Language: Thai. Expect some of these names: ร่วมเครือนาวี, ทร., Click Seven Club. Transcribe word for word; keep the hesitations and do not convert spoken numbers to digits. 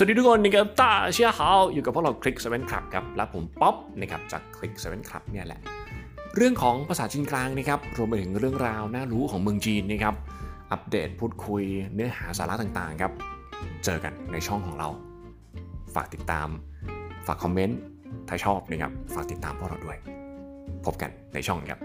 สวัสดีทุกคนนะครับต้าเชียร์ฮาวอยู่กับพวกเราคลิกเซเว่นคลับครับและผมป๊อปนะครับจากคลิกเซเว่นคลับเนี่ยแหละเรื่องของภาษาจีนกลางนะครับรวมไปถึงเรื่องราวน่ารู้ของเมืองจีนนะครับอัปเดตพูดคุยเนื้อหาสาระต่างๆครับเจอกันในช่องของเราฝากติดตามฝากคอมเมนต์ถ้าชอบนะครับฝากติดตามพวกเราด้วยพบกันในช่องครับ